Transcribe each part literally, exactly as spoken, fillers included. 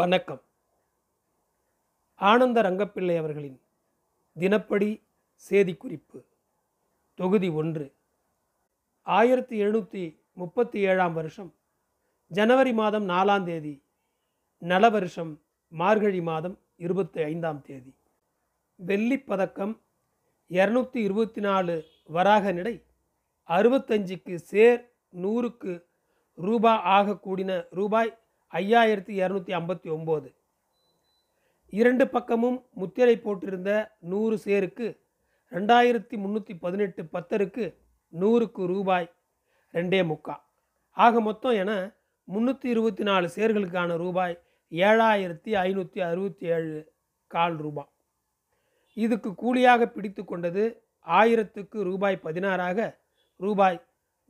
வணக்கம். ஆனந்த ரங்கப்பிள்ளை அவர்களின் தினப்படி செய்திக்குறிப்பு தொகுதி ஒன்று. ஆயிரத்தி எழுநூற்றி முப்பத்தி ஏழாம் வருஷம் ஜனவரி மாதம் நாலாம் தேதி, நல வருஷம் மார்கழி மாதம் இருபத்தி ஐந்தாம் தேதி. வெள்ளிப்பதக்கம் இரநூத்தி இருபத்தி நாலு வராக நிலை அறுபத்தஞ்சுக்கு சேர் நூறுக்கு ரூபா ஆக கூடின ரூபாய் ஐயாயிரத்தி இரநூத்தி ஐம்பத்தி ஒம்பது. இரண்டு பக்கமும் முத்திரை போட்டிருந்த நூறு சேருக்கு ரெண்டாயிரத்தி முந்நூற்றி பதினெட்டு பத்தருக்கு நூறுக்கு ரூபாய் ரெண்டே முக்கா ஆக மொத்தம் என முந்நூற்றி இருபத்தி நாலு சேர்களுக்கான ரூபாய் ஏழாயிரத்தி ஐநூற்றி அறுபத்தி ஏழு கால் ரூபாய். இதுக்கு கூலியாக பிடித்து கொண்டது ஆயிரத்துக்கு ரூபாய் பதினாறாக ரூபாய்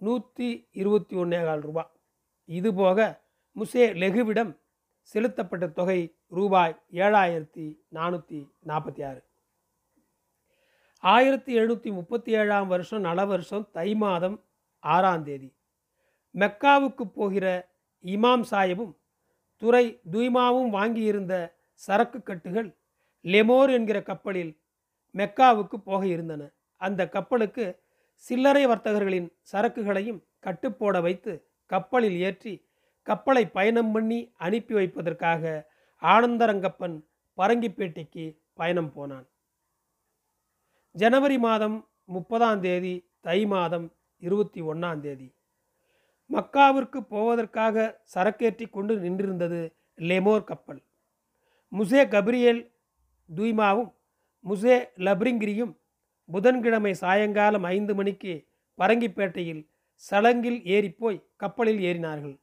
நூற்றி இருபத்தி ஒன்றே கால் ரூபாய். இதுபோக முசே லெகுவிடம் செலுத்தப்பட்ட தொகை ரூபாய் ஏழாயிரத்தி நானூற்றி நாற்பத்தி ஆறு. ஆயிரத்தி எழுநூற்றி முப்பத்தி ஏழாம் வருஷம் நல வருஷம் தை மாதம் ஆறாம் தேதி மெக்காவுக்கு போகிற இமாம் சாஹிபும் துறை துய்மாவும் வாங்கியிருந்த சரக்கு கட்டுகள் லெமோர் என்கிற கப்பலில் மெக்காவுக்கு போக இருந்தன. அந்த கப்பலுக்கு சில்லறை வர்த்தகர்களின் சரக்குகளையும் கட்டுப்போட வைத்து கப்பலில் ஏற்றி கப்பலை பயணம் பண்ணி அனுப்பி வைப்பதற்காக ஆனந்தரங்கப்பன் பரங்கிப்பேட்டைக்கு பயணம் போனான். ஜனவரி மாதம் முப்பதாம் தேதி தை மாதம் இருபத்தி ஒன்றாம் தேதி மக்காவிற்கு போவதற்காக சரக்கேற்றி கொண்டு நின்றிருந்தது லெமோர் கப்பல். முசே கபிரியேல் துய்மாவும் முசே லப்ரிங்கிரியும் புதன்கிழமை சாயங்காலம் ஐந்து மணிக்கு பரங்கிப்பேட்டையில் சலங்கில் ஏறிப்போய் கப்பலில் ஏறினார்கள்.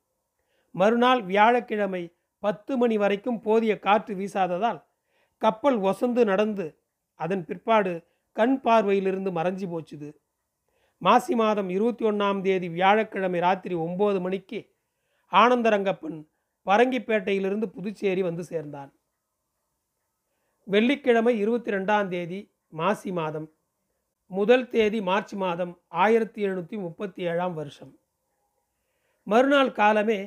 மறுநாள் வியாழக்கிழமை பத்து மணி வரைக்கும் போதிய காற்று வீசாததால் கப்பல் ஒசந்து நடந்து அதன் பிற்பாடு கண் பார்வையிலிருந்து மறைஞ்சி போச்சுது. மாசி மாதம் இருபத்தி ஒன்றாம் தேதி வியாழக்கிழமை ராத்திரி ஒம்பது மணிக்கு ஆனந்தரங்கப்பன் பரங்கிப்பேட்டையிலிருந்து புதுச்சேரி வந்து சேர்ந்தான். வெள்ளிக்கிழமை இருபத்தி ரெண்டாம் தேதி மாசி மாதம் முதல் தேதி மார்ச் மாதம் ஆயிரத்தி எழுநூற்றி முப்பத்தி ஏழாம் வருஷம் மறுநாள் காலமே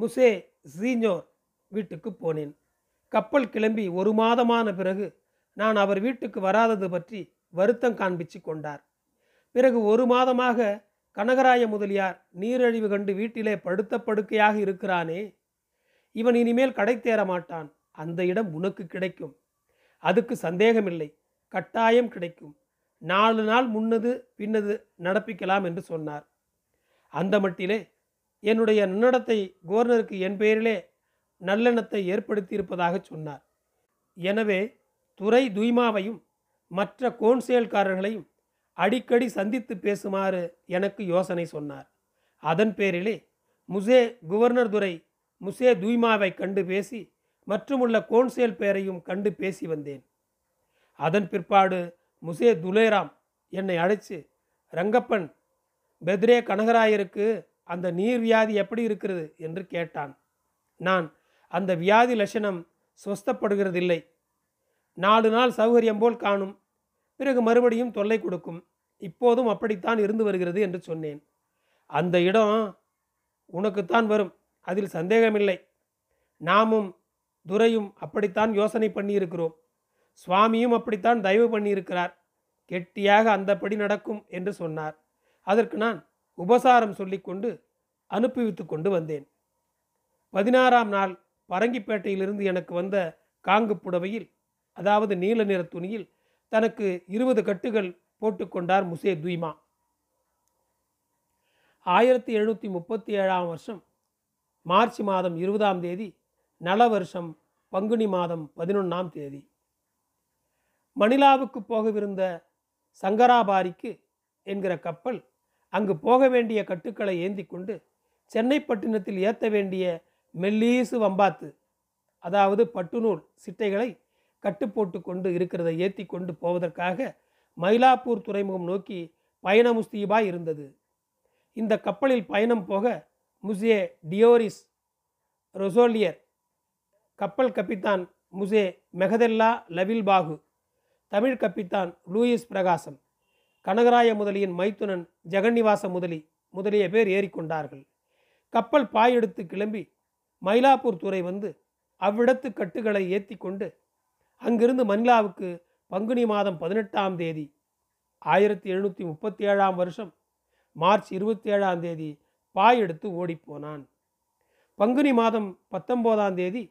முசே சீனோர் வீட்டுக்கு போனேன். கப்பல் கிளம்பி ஒரு மாதமான பிறகு நான் அவர் வீட்டுக்கு வராதது பற்றி வருத்தம் காண்பிச்சு கொண்டார். பிறகு ஒரு மாதமாக கனகராய முதலியார் நீரழிவு கண்டு வீட்டிலே படுத்த படுக்கையாக இருக்கிறானே, இவன் இனிமேல் கடை தேற மாட்டான், அந்த இடம் உனக்கு கிடைக்கும், அதுக்கு சந்தேகமில்லை, கட்டாயம் கிடைக்கும், நாலு நாள் முன்னது பின்னது நடப்பிக்கலாம் என்று சொன்னார். அந்த மட்டிலே என்னுடைய நன்னடத்தை கவர்னருக்கு என் பெயரிலே நல்லெண்ணத்தை ஏற்படுத்தியிருப்பதாக சொன்னார். எனவே துறை துய்மாவையும் மற்ற கோன்சேல்காரர்களையும் அடிக்கடி சந்தித்து பேசுமாறு எனக்கு யோசனை சொன்னார். அதன் பேரிலே முசே கவர்னர் துறை முசே துய்மாவை கண்டு பேசி மற்றுமுள்ள கோன்சேல் பெயரையும் கண்டு பேசி வந்தேன். அதன் பிற்பாடு முசே துலேராம் என்னை அழைத்து, ரங்கப்பன் பெத்ரே கனகராயருக்கு அந்த நீர் வியாதி எப்படி இருக்கிறது என்று கேட்டான். நான், அந்த வியாதி லட்சணம் சொஸ்தப்படுகிறதில்லை, நாலு நாள் சௌகரியம் போல் காணும், பிறகு மறுபடியும் தொல்லை கொடுக்கும், இப்போதும் அப்படித்தான் இருந்து வருகிறது என்று சொன்னேன். அந்த இடம் உனக்குத்தான் வரும், அதில் சந்தேகமில்லை, நாமும் துரையும் அப்படித்தான் யோசனை பண்ணியிருக்கிறோம், சுவாமியும் அப்படித்தான் தயவு பண்ணியிருக்கிறார், கெட்டியாக அந்தபடி நடக்கும் என்று சொன்னார். அதற்கு நான் உபசாரம் சொல்லிக்கொண்டு அனுப்பிவித்து கொண்டு வந்தேன். பதினாறாம் நாள் பரங்கிப்பேட்டையிலிருந்து எனக்கு வந்த காங்கு புடவையில், அதாவது நீல நிற துணியில், தனக்கு இருபது கட்டுகள் போட்டுக்கொண்டார் முசே துய்மா. ஆயிரத்தி எழுநூற்றி முப்பத்தி ஏழாம் வருஷம் மார்ச் மாதம் இருபதாம் தேதி நல வருஷம் பங்குனி மாதம் பதினொன்றாம் தேதி மணிலாவுக்கு போகவிருந்த சங்கராபாரிக்கு என்கிற கப்பல் அங்கு போக வேண்டிய கட்டுக்களை ஏந்தி கொண்டு சென்னைப்பட்டினத்தில் ஏற்ற வேண்டிய மெல்லீசு வம்பாத்து, அதாவது பட்டுநூல் சிட்டைகளை கட்டுப்போட்டு கொண்டு இருக்கிறதை ஏற்றி கொண்டு போவதற்காக மயிலாப்பூர் துறைமுகம் நோக்கி பயண முஸ்தீபாய் இருந்தது. இந்த கப்பலில் பயணம் போக முசே டியோரிஸ் ரொசோலியர், கப்பல் கப்பித்தான் முசே மெகதெல்லா லவில்பாகு, தமிழ் கப்பித்தான் லூயிஸ் பிரகாசம், கனகராய முதலியின் மைத்துனன் ஜெகன்னிவாச முதலி முதலிய பேர் ஏறிக்கொண்டார்கள். கப்பல் பாயெடுத்து கிளம்பி மயிலாப்பூர் துறை வந்து அவ்விடத்து கட்டுகளை ஏற்றி கொண்டு அங்கிருந்து மங்களாவுக்கு பங்குனி மாதம் பதினெட்டாம் தேதி ஆயிரத்தி எழுநூற்றி முப்பத்தி ஏழாம் வருஷம் மார்ச் இருபத்தி ஏழாம் தேதி பாய் எடுத்து ஓடிப்போனான். பங்குனி மாதம் பத்தொம்போதாம் தேதி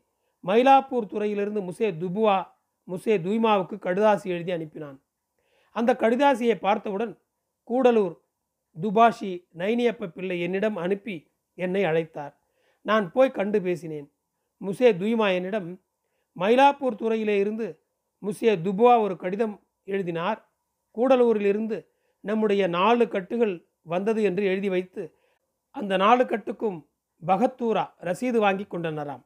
மயிலாப்பூர் துறையிலிருந்து முசே துபுவா முசே துய்மாவுக்கு கடிதாசி எழுதி அனுப்பினான். அந்த கடிதாசியை பார்த்தவுடன் கூடலூர் துபாஷி நைனியப்ப பிள்ளை என்னிடம் அனுப்பி என்னை அழைத்தார். நான் போய் கண்டு பேசினேன். முசே துய்மா என்னிடம் மயிலாப்பூர் துறையிலே இருந்து முசே துபுவா ஒரு கடிதம் எழுதினார். கூடலூரிலிருந்து நம்முடைய நாலு கட்டுகள் வந்தது என்று எழுதி வைத்து அந்த நாலு கட்டுக்கும் பகத்தூரா ரசீது வாங்கி கொண்டனராம்.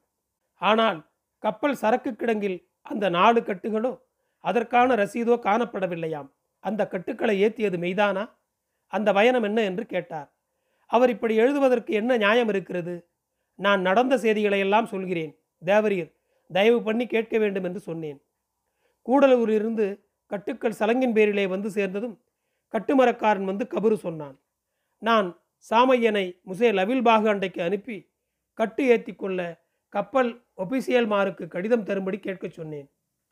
ஆனால் கப்பல் சரக்கு கிடங்கில் அந்த நாலு கட்டுகளோ அதற்கான ரசீதோ காணப்படவில்லையாம். அந்த கட்டுக்களை ஏற்றியது மெய்தானா? அந்த பயணம் என்ன என்று கேட்டார். அவர் இப்படி எழுதுவதற்கு என்ன நியாயம் இருக்கிறது? நான் நடந்த செய்திகளையெல்லாம் சொல்கிறேன், தேவரீர் தயவு பண்ணி கேட்க வேண்டும் என்று சொன்னேன். கூடலூரிலிருந்து கட்டுக்கள் சலங்கின் பேரிலே வந்து சேர்ந்ததும் கட்டுமரக்காரன் வந்து கபரு சொன்னான். நான் சாமையனை முசே லவில்பாகு அண்டைக்கு அனுப்பி கட்டு ஏற்றி கொள்ள கப்பல் ஒபிசியல்மாருக்கு கடிதம் தரும்படி கேட்க சொன்னேன்.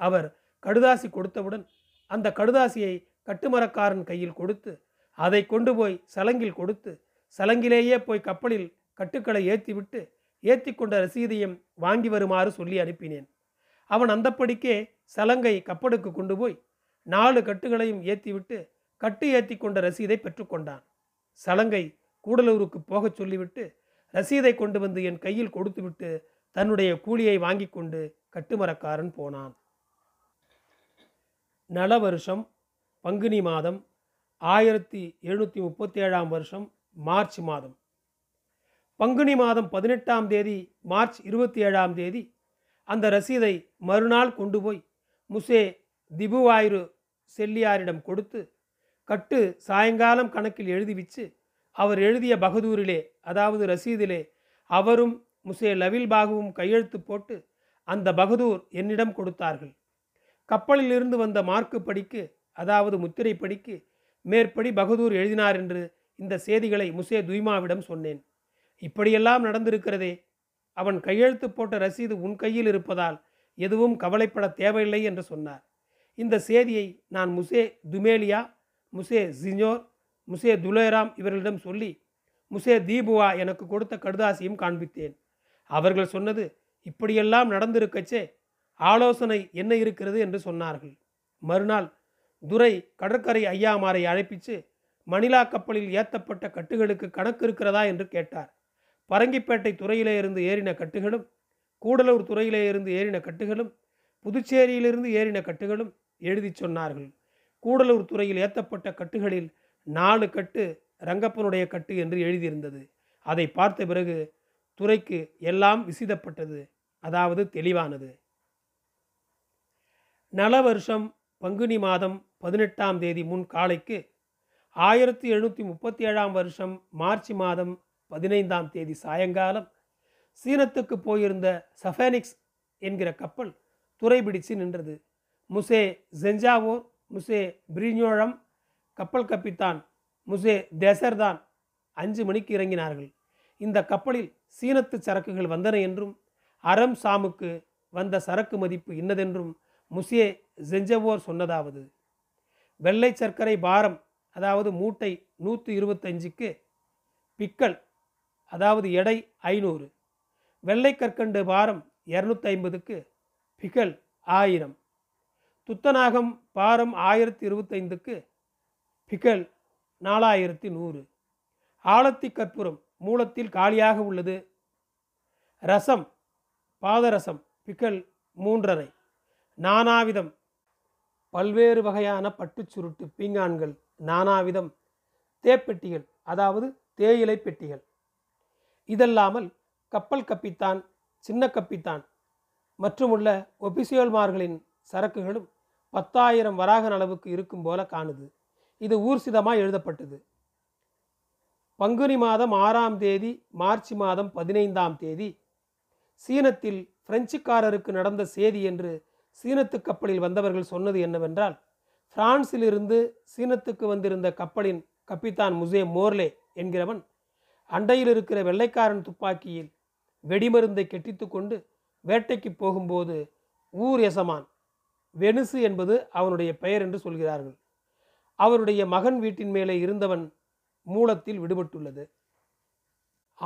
அவர் கடுதாசி கொடுத்தவுடன் அந்த கடுதாசியை கட்டுமரக்காரன் கையில் கொடுத்து அதை கொண்டு போய் சலங்கில் கொடுத்து சலங்கிலேயே போய் கப்பலில் கட்டுக்களை ஏற்றிவிட்டு ஏற்றி கொண்ட ரசீதையும் வாங்கி வருமாறு சொல்லி அனுப்பினேன். அவன் அந்தப்படிக்கே சலங்கை கப்பலுக்கு கொண்டு போய் நாலு கட்டுகளையும் ஏற்றிவிட்டு கட்டு ஏற்றி கொண்ட ரசீதை பெற்றுக்கொண்டான். சலங்கை கூடலூருக்கு போகச் சொல்லிவிட்டு ரசீதை கொண்டு வந்து என் கையில் கொடுத்துவிட்டு தன்னுடைய கூலியை வாங்கி கொண்டு கட்டுமரக்காரன் போனான். நல வருஷம் பங்குனி மாதம் ஆயிரத்தி எழுநூற்றி முப்பத்தி ஏழாம் வருஷம் மார்ச் மாதம் பங்குனி மாதம் பதினெட்டாம் தேதி மார்ச் இருபத்தி ஏழாம் தேதி அந்த ரசீதை மறுநாள் கொண்டு போய் முசே திபுவாயிரு செல்லியாரிடம் கொடுத்து கட்டு சாயங்காலம் கணக்கில் எழுதி வச்சு அவர் எழுதிய பகதூரிலே அதாவது ரசீதிலே அவரும் முசே லவில் பாகுவும் கையெழுத்து போட்டு அந்த பகதூர் என்னிடம் கொடுத்தார்கள். கப்பலில் இருந்து வந்த மார்க்கு படிக்கு அதாவது முத்திரை படிக்கு மேற்படி பகதூர் எழுதினார் என்று இந்த செய்திகளை முசே துய்மாவிடம் சொன்னேன். இப்படியெல்லாம் நடந்திருக்கிறதே, அவன் கையெழுத்து போட்ட ரசீது உன் கையில் இருப்பதால் எதுவும் கவலைப்பட தேவையில்லை என்று சொன்னார். இந்த செய்தியை நான் முசே துமேலியா முசே ஜினோர் முசே துலேராம் இவர்களிடம் சொல்லி முசே தீபுவா எனக்கு கொடுத்த கடுதாசியும் காண்பித்தேன். அவர்கள் சொன்னது இப்படியெல்லாம் நடந்திருக்கச்சே, ஆலோசனை என்ன இருக்கிறது என்று சொன்னார்கள். மறுநாள் துரை கடற்கரை ஐயாமாரை அழைப்பிச்சு மணிலா கப்பலில் ஏற்றப்பட்ட கட்டுகளுக்கு கணக்கு இருக்கிறதா என்று கேட்டார். பரங்கிப்பேட்டை துறையிலே இருந்து ஏறின கட்டுகளும் கூடலூர் துறையிலே இருந்து ஏறின கட்டுகளும் புதுச்சேரியிலிருந்து ஏறின கட்டுகளும் எழுதி சொன்னார்கள். கூடலூர் துறையில் ஏற்றப்பட்ட கட்டுகளில் நாலு கட்டு ரங்கப்பனுடைய கட்டு என்று எழுதியிருந்தது. அதை பார்த்த பிறகு துறைக்கு எல்லாம் விசிதப்பட்டது, அதாவது தெளிவானது. நல வருஷம் பங்குனி மாதம் பதினெட்டாம் தேதி முன் காலைக்கு ஆயிரத்தி எழுநூற்றி முப்பத்தி ஏழாம் வருஷம் மார்ச் மாதம் பதினைந்தாம் தேதி சாயங்காலம் சீனத்துக்கு போயிருந்த சஃபேனிக்ஸ் என்கிற கப்பல் துறை பிடிச்சு நின்றது. முசே செஞ்சாவோர் முசே பிரிஞ்சோழம் கப்பல் கப்பித்தான் முசே தேசர்தான் அஞ்சு மணிக்கு இறங்கினார்கள். இந்த கப்பலில் சீனத்து சரக்குகள் வந்தன என்றும் அரம் சாமுக்கு வந்த சரக்கு மதிப்பு இன்னதென்றும் முசே செஞ்சவோர் சொன்னதாவது. வெள்ளை சர்க்கரை பாரம் அதாவது மூட்டை நூற்றி இருபத்தஞ்சுக்கு பிக்கல் அதாவது எடை ஐநூறு, வெள்ளை கற்கண்டு பாரம் இரநூத்தி ஐம்பதுக்கு பிக்கல் ஆயிரம், துத்தநாகம் பாரம் ஆயிரத்தி இருபத்தைந்துக்கு பிக்கல் நாலாயிரத்தி நூறு, ஆழத்தி கற்பூரம் மூலத்தில் காலியாக உள்ளது, ரசம் பாதரசம் பிக்கல் மூன்றரை, நானாவிதம் பல்வேறு வகையான பட்டுச்சுருட்டு பீங்கான்கள், நானாவிதம் தேப்பெட்டிகள் அதாவது தேயிலை பெட்டிகள். இதல்லாமல் கப்பல் கப்பித்தான் சின்ன கப்பித்தான் மற்றுமுள்ள ஒபிசியல்மார்களின் சரக்குகளும் பத்தாயிரம் வராகன் அளவுக்கு இருக்கும் போல காணுது. இது ஊர்சிதமாக எழுதப்பட்டது. பங்குனி மாதம் ஆறாம் தேதி மார்ச் மாதம் பதினைந்தாம் தேதி சீனத்தில் பிரெஞ்சுக்காரருக்கு நடந்த செய்தி என்று சீனத்து கப்பலில் வந்தவர்கள் சொன்னது என்னவென்றால், பிரான்சிலிருந்து சீனத்துக்கு வந்திருந்த கப்பலின் கப்பித்தான் முசே மோர்லே என்கிறவன் அண்டையில் இருக்கிற வெள்ளைக்காரன் துப்பாக்கியில் வெடிமருந்தை கெட்டித்து கொண்டு வேட்டைக்கு போகும்போது ஊர் எசமான் வெனிசு என்பது அவனுடைய பெயர் என்று சொல்கிறார்கள். அவருடைய மகன் வீட்டின் மேலே இருந்தவன் மூலத்தில் விடுபட்டுள்ளது.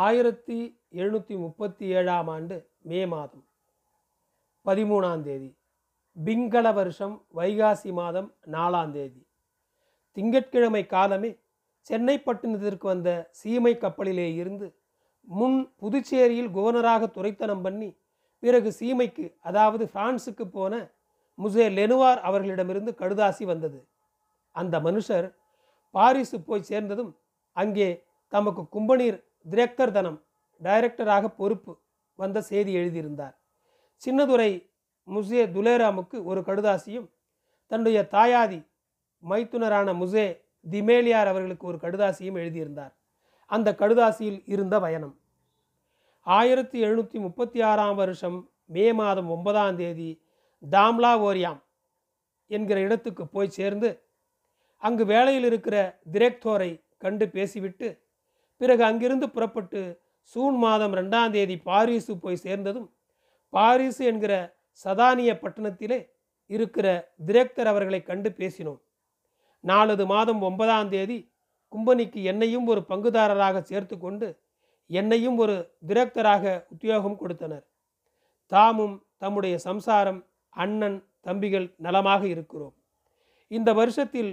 ஆயிரத்தி எழுநூற்றி முப்பத்தி ஏழாம் ஆண்டு மே மாதம் பதிமூணாம் தேதி பிங்கள வருஷம் வைகாசி மாதம் நாலாம் தேதி திங்கட்கிழமை காலமே சென்னை பட்டினத்திற்கு வந்த சீமை கப்பலிலே இருந்து முன் புதுச்சேரியில் குவர்னராக துரைத்தனம் பண்ணி பிறகு சீமைக்கு அதாவது பிரான்சுக்கு போன முசே லெனுவார் அவர்களிடமிருந்து கடுதாசி வந்தது. அந்த மனுஷர் பாரிசு போய் சேர்ந்ததும் அங்கே தமக்கு கும்பனீர் டிரெக்டர் தனம் டைரக்டராக பொறுப்பு வந்த செய்தி எழுதியிருந்தார். சின்னதுரை முசே துலேராமுக்கு ஒரு கடுதாசியும் தன்னுடைய தாயாதி மைத்துனரான முசே திமேலியார் அவர்களுக்கு ஒரு கடுதாசியும் எழுதியிருந்தார். அந்த கடுதாசியில் இருந்த பயணம் ஆயிரத்தி எழுநூற்றி முப்பத்தி ஆறாம் வருஷம் மே மாதம் ஒன்பதாம் தேதி தாம்லாவோரியாம் என்கிற இடத்துக்கு போய் சேர்ந்து அங்கு வேலையில் இருக்கிற திரெக்தோரை கண்டு பேசிவிட்டு பிறகு அங்கிருந்து புறப்பட்டு சூன் மாதம் ரெண்டாம் தேதி பாரிசு போய் சேர்ந்ததும் பாரிசு என்கிற சதானிய பட்டணத்திலே இருக்கிற திரெக்தர் அவர்களை கண்டு பேசினோம். நாலது மாதம் ஒன்பதாம் தேதி கும்பனிக்கு என்னையும் ஒரு பங்குதாரராக சேர்த்து கொண்டு என்னையும் ஒரு திரெக்தராக உத்தியோகம் கொடுத்தனர். தாமும் தம்முடைய சம்சாரம் அண்ணன் தம்பிகள் நலமாக இருக்கிறோம். இந்த வருஷத்தில்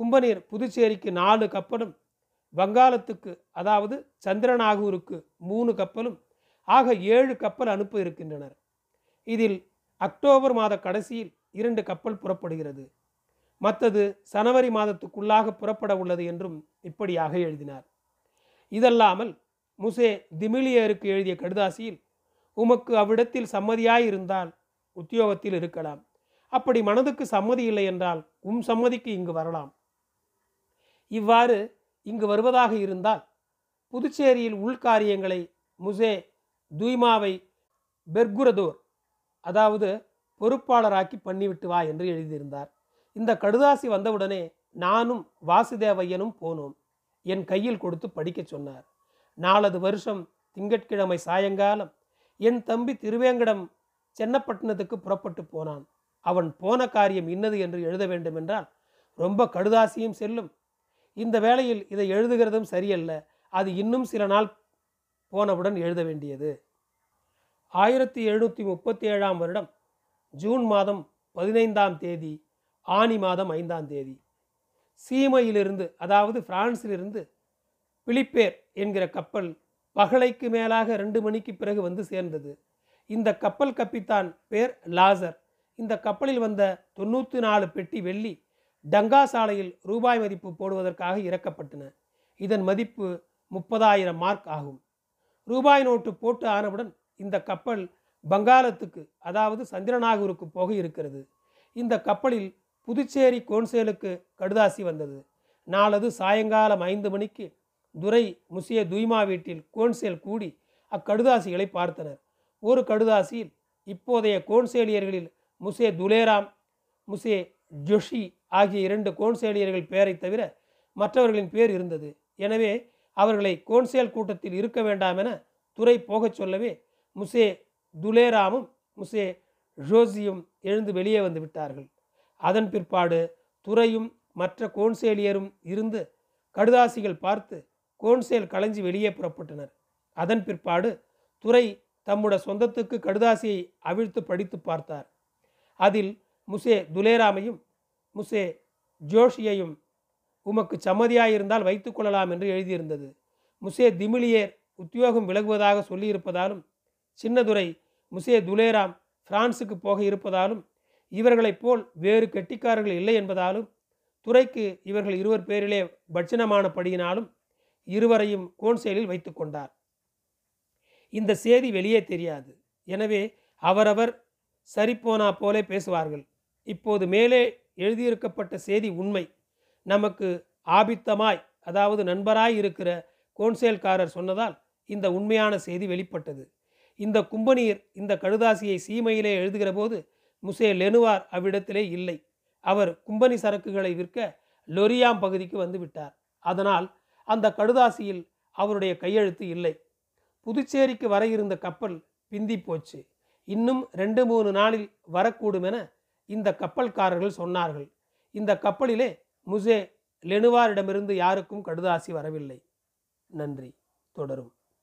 கும்பனீர் புதுச்சேரிக்கு நாலு கப்பலும் வங்காளத்துக்கு அதாவது சந்திரநாகூருக்கு மூணு கப்பலும் ஆக ஏழு கப்பல் அனுப்ப இருக்கின்றனர். இதில் அக்டோபர் மாத கடைசியில் இரண்டு கப்பல் புறப்படுகிறது, மற்றது சனவரி மாதத்துக்குள்ளாக புறப்பட உள்ளது என்றும் இப்படியாக எழுதினார். இதல்லாமல் முசே திமிலியருக்கு எழுதிய கடுதாசியில் உமக்கு அவ்விடத்தில் சம்மதியாயிருந்தால் உத்தியோகத்தில் இருக்கலாம், அப்படி மனதுக்கு சம்மதி இல்லை என்றால் உம் சம்மதிக்கு இங்கு வரலாம், இவ்வாறு இங்கு வருவதாக இருந்தால் புதுச்சேரியில் உள்காரியங்களை முசே துய்மாவை பெர்குரதோர் அதாவது பொறுப்பாளராக்கி பண்ணிவிட்டு வா என்று எழுதியிருந்தார். இந்த கடுதாசி வந்தவுடனே நானும் வாசுதேவையனும் போனோம். என் கையில் கொடுத்து படிக்க சொன்னார். நாலது வருஷம் திங்கட்கிழமை சாயங்காலம் என் தம்பி திருவேங்கடம் சென்னப்பட்டினத்துக்கு புறப்பட்டு போனான். அவன் போன காரியம் இன்னது என்று எழுத வேண்டும் என்றால் ரொம்ப கடுதாசியும் செல்லும். இந்த வேளையில் இதை எழுதுகிறதும் சரியல்ல, அது இன்னும் சில நாள் போனவுடன் எழுத வேண்டியது. ஆயிரத்தி எழுநூற்றி முப்பத்தி ஏழாம் வருடம் ஜூன் மாதம் பதினைந்தாம் தேதி ஆனி மாதம் ஐந்தாம் தேதி சீமையிலிருந்து அதாவது பிரான்சிலிருந்து பிலிப்பேர் என்கிற கப்பல் பகலைக்கு மேலாக ரெண்டு மணிக்கு பிறகு வந்து சேர்ந்தது. இந்த கப்பல் கப்பித்தான் பேர் லாசர். இந்த கப்பலில் வந்த தொண்ணூற்றி நாலு பெட்டி வெள்ளி டங்கா சாலையில் ரூபாய் மதிப்பு போடுவதற்காக இறக்கப்பட்டன. இதன் மதிப்பு முப்பதாயிரம் மார்க் ஆகும். ரூபாய் நோட்டு போட்டு ஆனவுடன் இந்த கப்பல் வங்காளத்துக்கு அதாவது சந்திரநாகூருக்கு போக இருக்கிறது. இந்த கப்பலில் புதுச்சேரி கோன்சேலுக்கு கடுதாசி வந்தது. நாளது சாயங்காலம் ஐந்து மணிக்கு துரை முசிய துய்மா வீட்டில் கோன்சேல் கூடி அக்கடுதாசிகளை பார்த்தனர். ஒரு கடுதாசியில் இப்போதைய கோன்சேலியர்களில் முசே துலேராம் முசே ஜொஷி ஆகிய இரண்டு கோன்சேலியர்கள் பெயரை தவிர மற்றவர்களின் பேர் இருந்தது. எனவே அவர்களை கோன்சேல் கூட்டத்தில் இருக்க வேண்டாம் என துரை போகச் சொல்லவே முசே துலேராமும் முசே ஜோசியும் எழுந்து வெளியே வந்து விட்டார்கள். அதன் பிற்பாடு துரையும் மற்ற கோன்சேலியரும் இருந்து கடுதாசிகள் பார்த்து கோன்சேல் களைஞ்சி வெளியே புறப்பட்டனர். அதன் பிற்பாடு துரை தம்முடைய சொந்தத்துக்கு கடுதாசியை அவிழ்த்து படித்து பார்த்தார். அதில் முசே துலேராமையும் முசே ஜோஷியையும் உமக்கு சம்மதியாயிருந்தால் வைத்து கொள்ளலாம் என்று எழுதியிருந்தது. முசே திமிலியர் உத்தியோகம் விலகுவதாக சொல்லியிருப்பதாலும் சின்னதுரை முசே துலேராம் பிரான்சுக்கு போக இருப்பதாலும் இவர்களைப் போல் வேறு கெட்டிக்காரர்கள் இல்லை என்பதாலும் துரைக்கு இவர்கள் இருவர் பேரிலே பட்சணமானபடியினாலும் இருவரையும் கோன்சேலில் வைத்து கொண்டார். இந்த செய்தி வெளியே தெரியாது. எனவே அவரவர் சரிப்போனா போலே பேசுவார்கள். இப்போது மேலே எழுதியிருக்கப்பட்ட செய்தி உண்மை. நமக்கு ஆபித்தமாய் அதாவது நண்பராய் இருக்கிற கோன்சேல்காரர் சொன்னதால் இந்த உண்மையான செய்தி வெளிப்பட்டது. இந்த கும்பனீர் இந்த கடுதாசியை சீமையிலே எழுதுகிற போது முசே லெனுவார் அவ்விடத்திலே இல்லை. அவர் கும்பனி சரக்குகளை விற்க லொரியாம் பகுதிக்கு வந்து விட்டார். அதனால் அந்த கடுதாசியில் அவருடைய கையெழுத்து இல்லை. புதுச்சேரிக்கு வர இருந்த கப்பல் பிந்தி போச்சு. இன்னும் ரெண்டு மூணு நாளில் வரக்கூடும் என இந்த கப்பல்காரர்கள் சொன்னார்கள். இந்த கப்பலிலே முசே லெனுவாரிடமிருந்து யாருக்கும் கடுதாசி வரவில்லை. நன்றி. தொடரும்.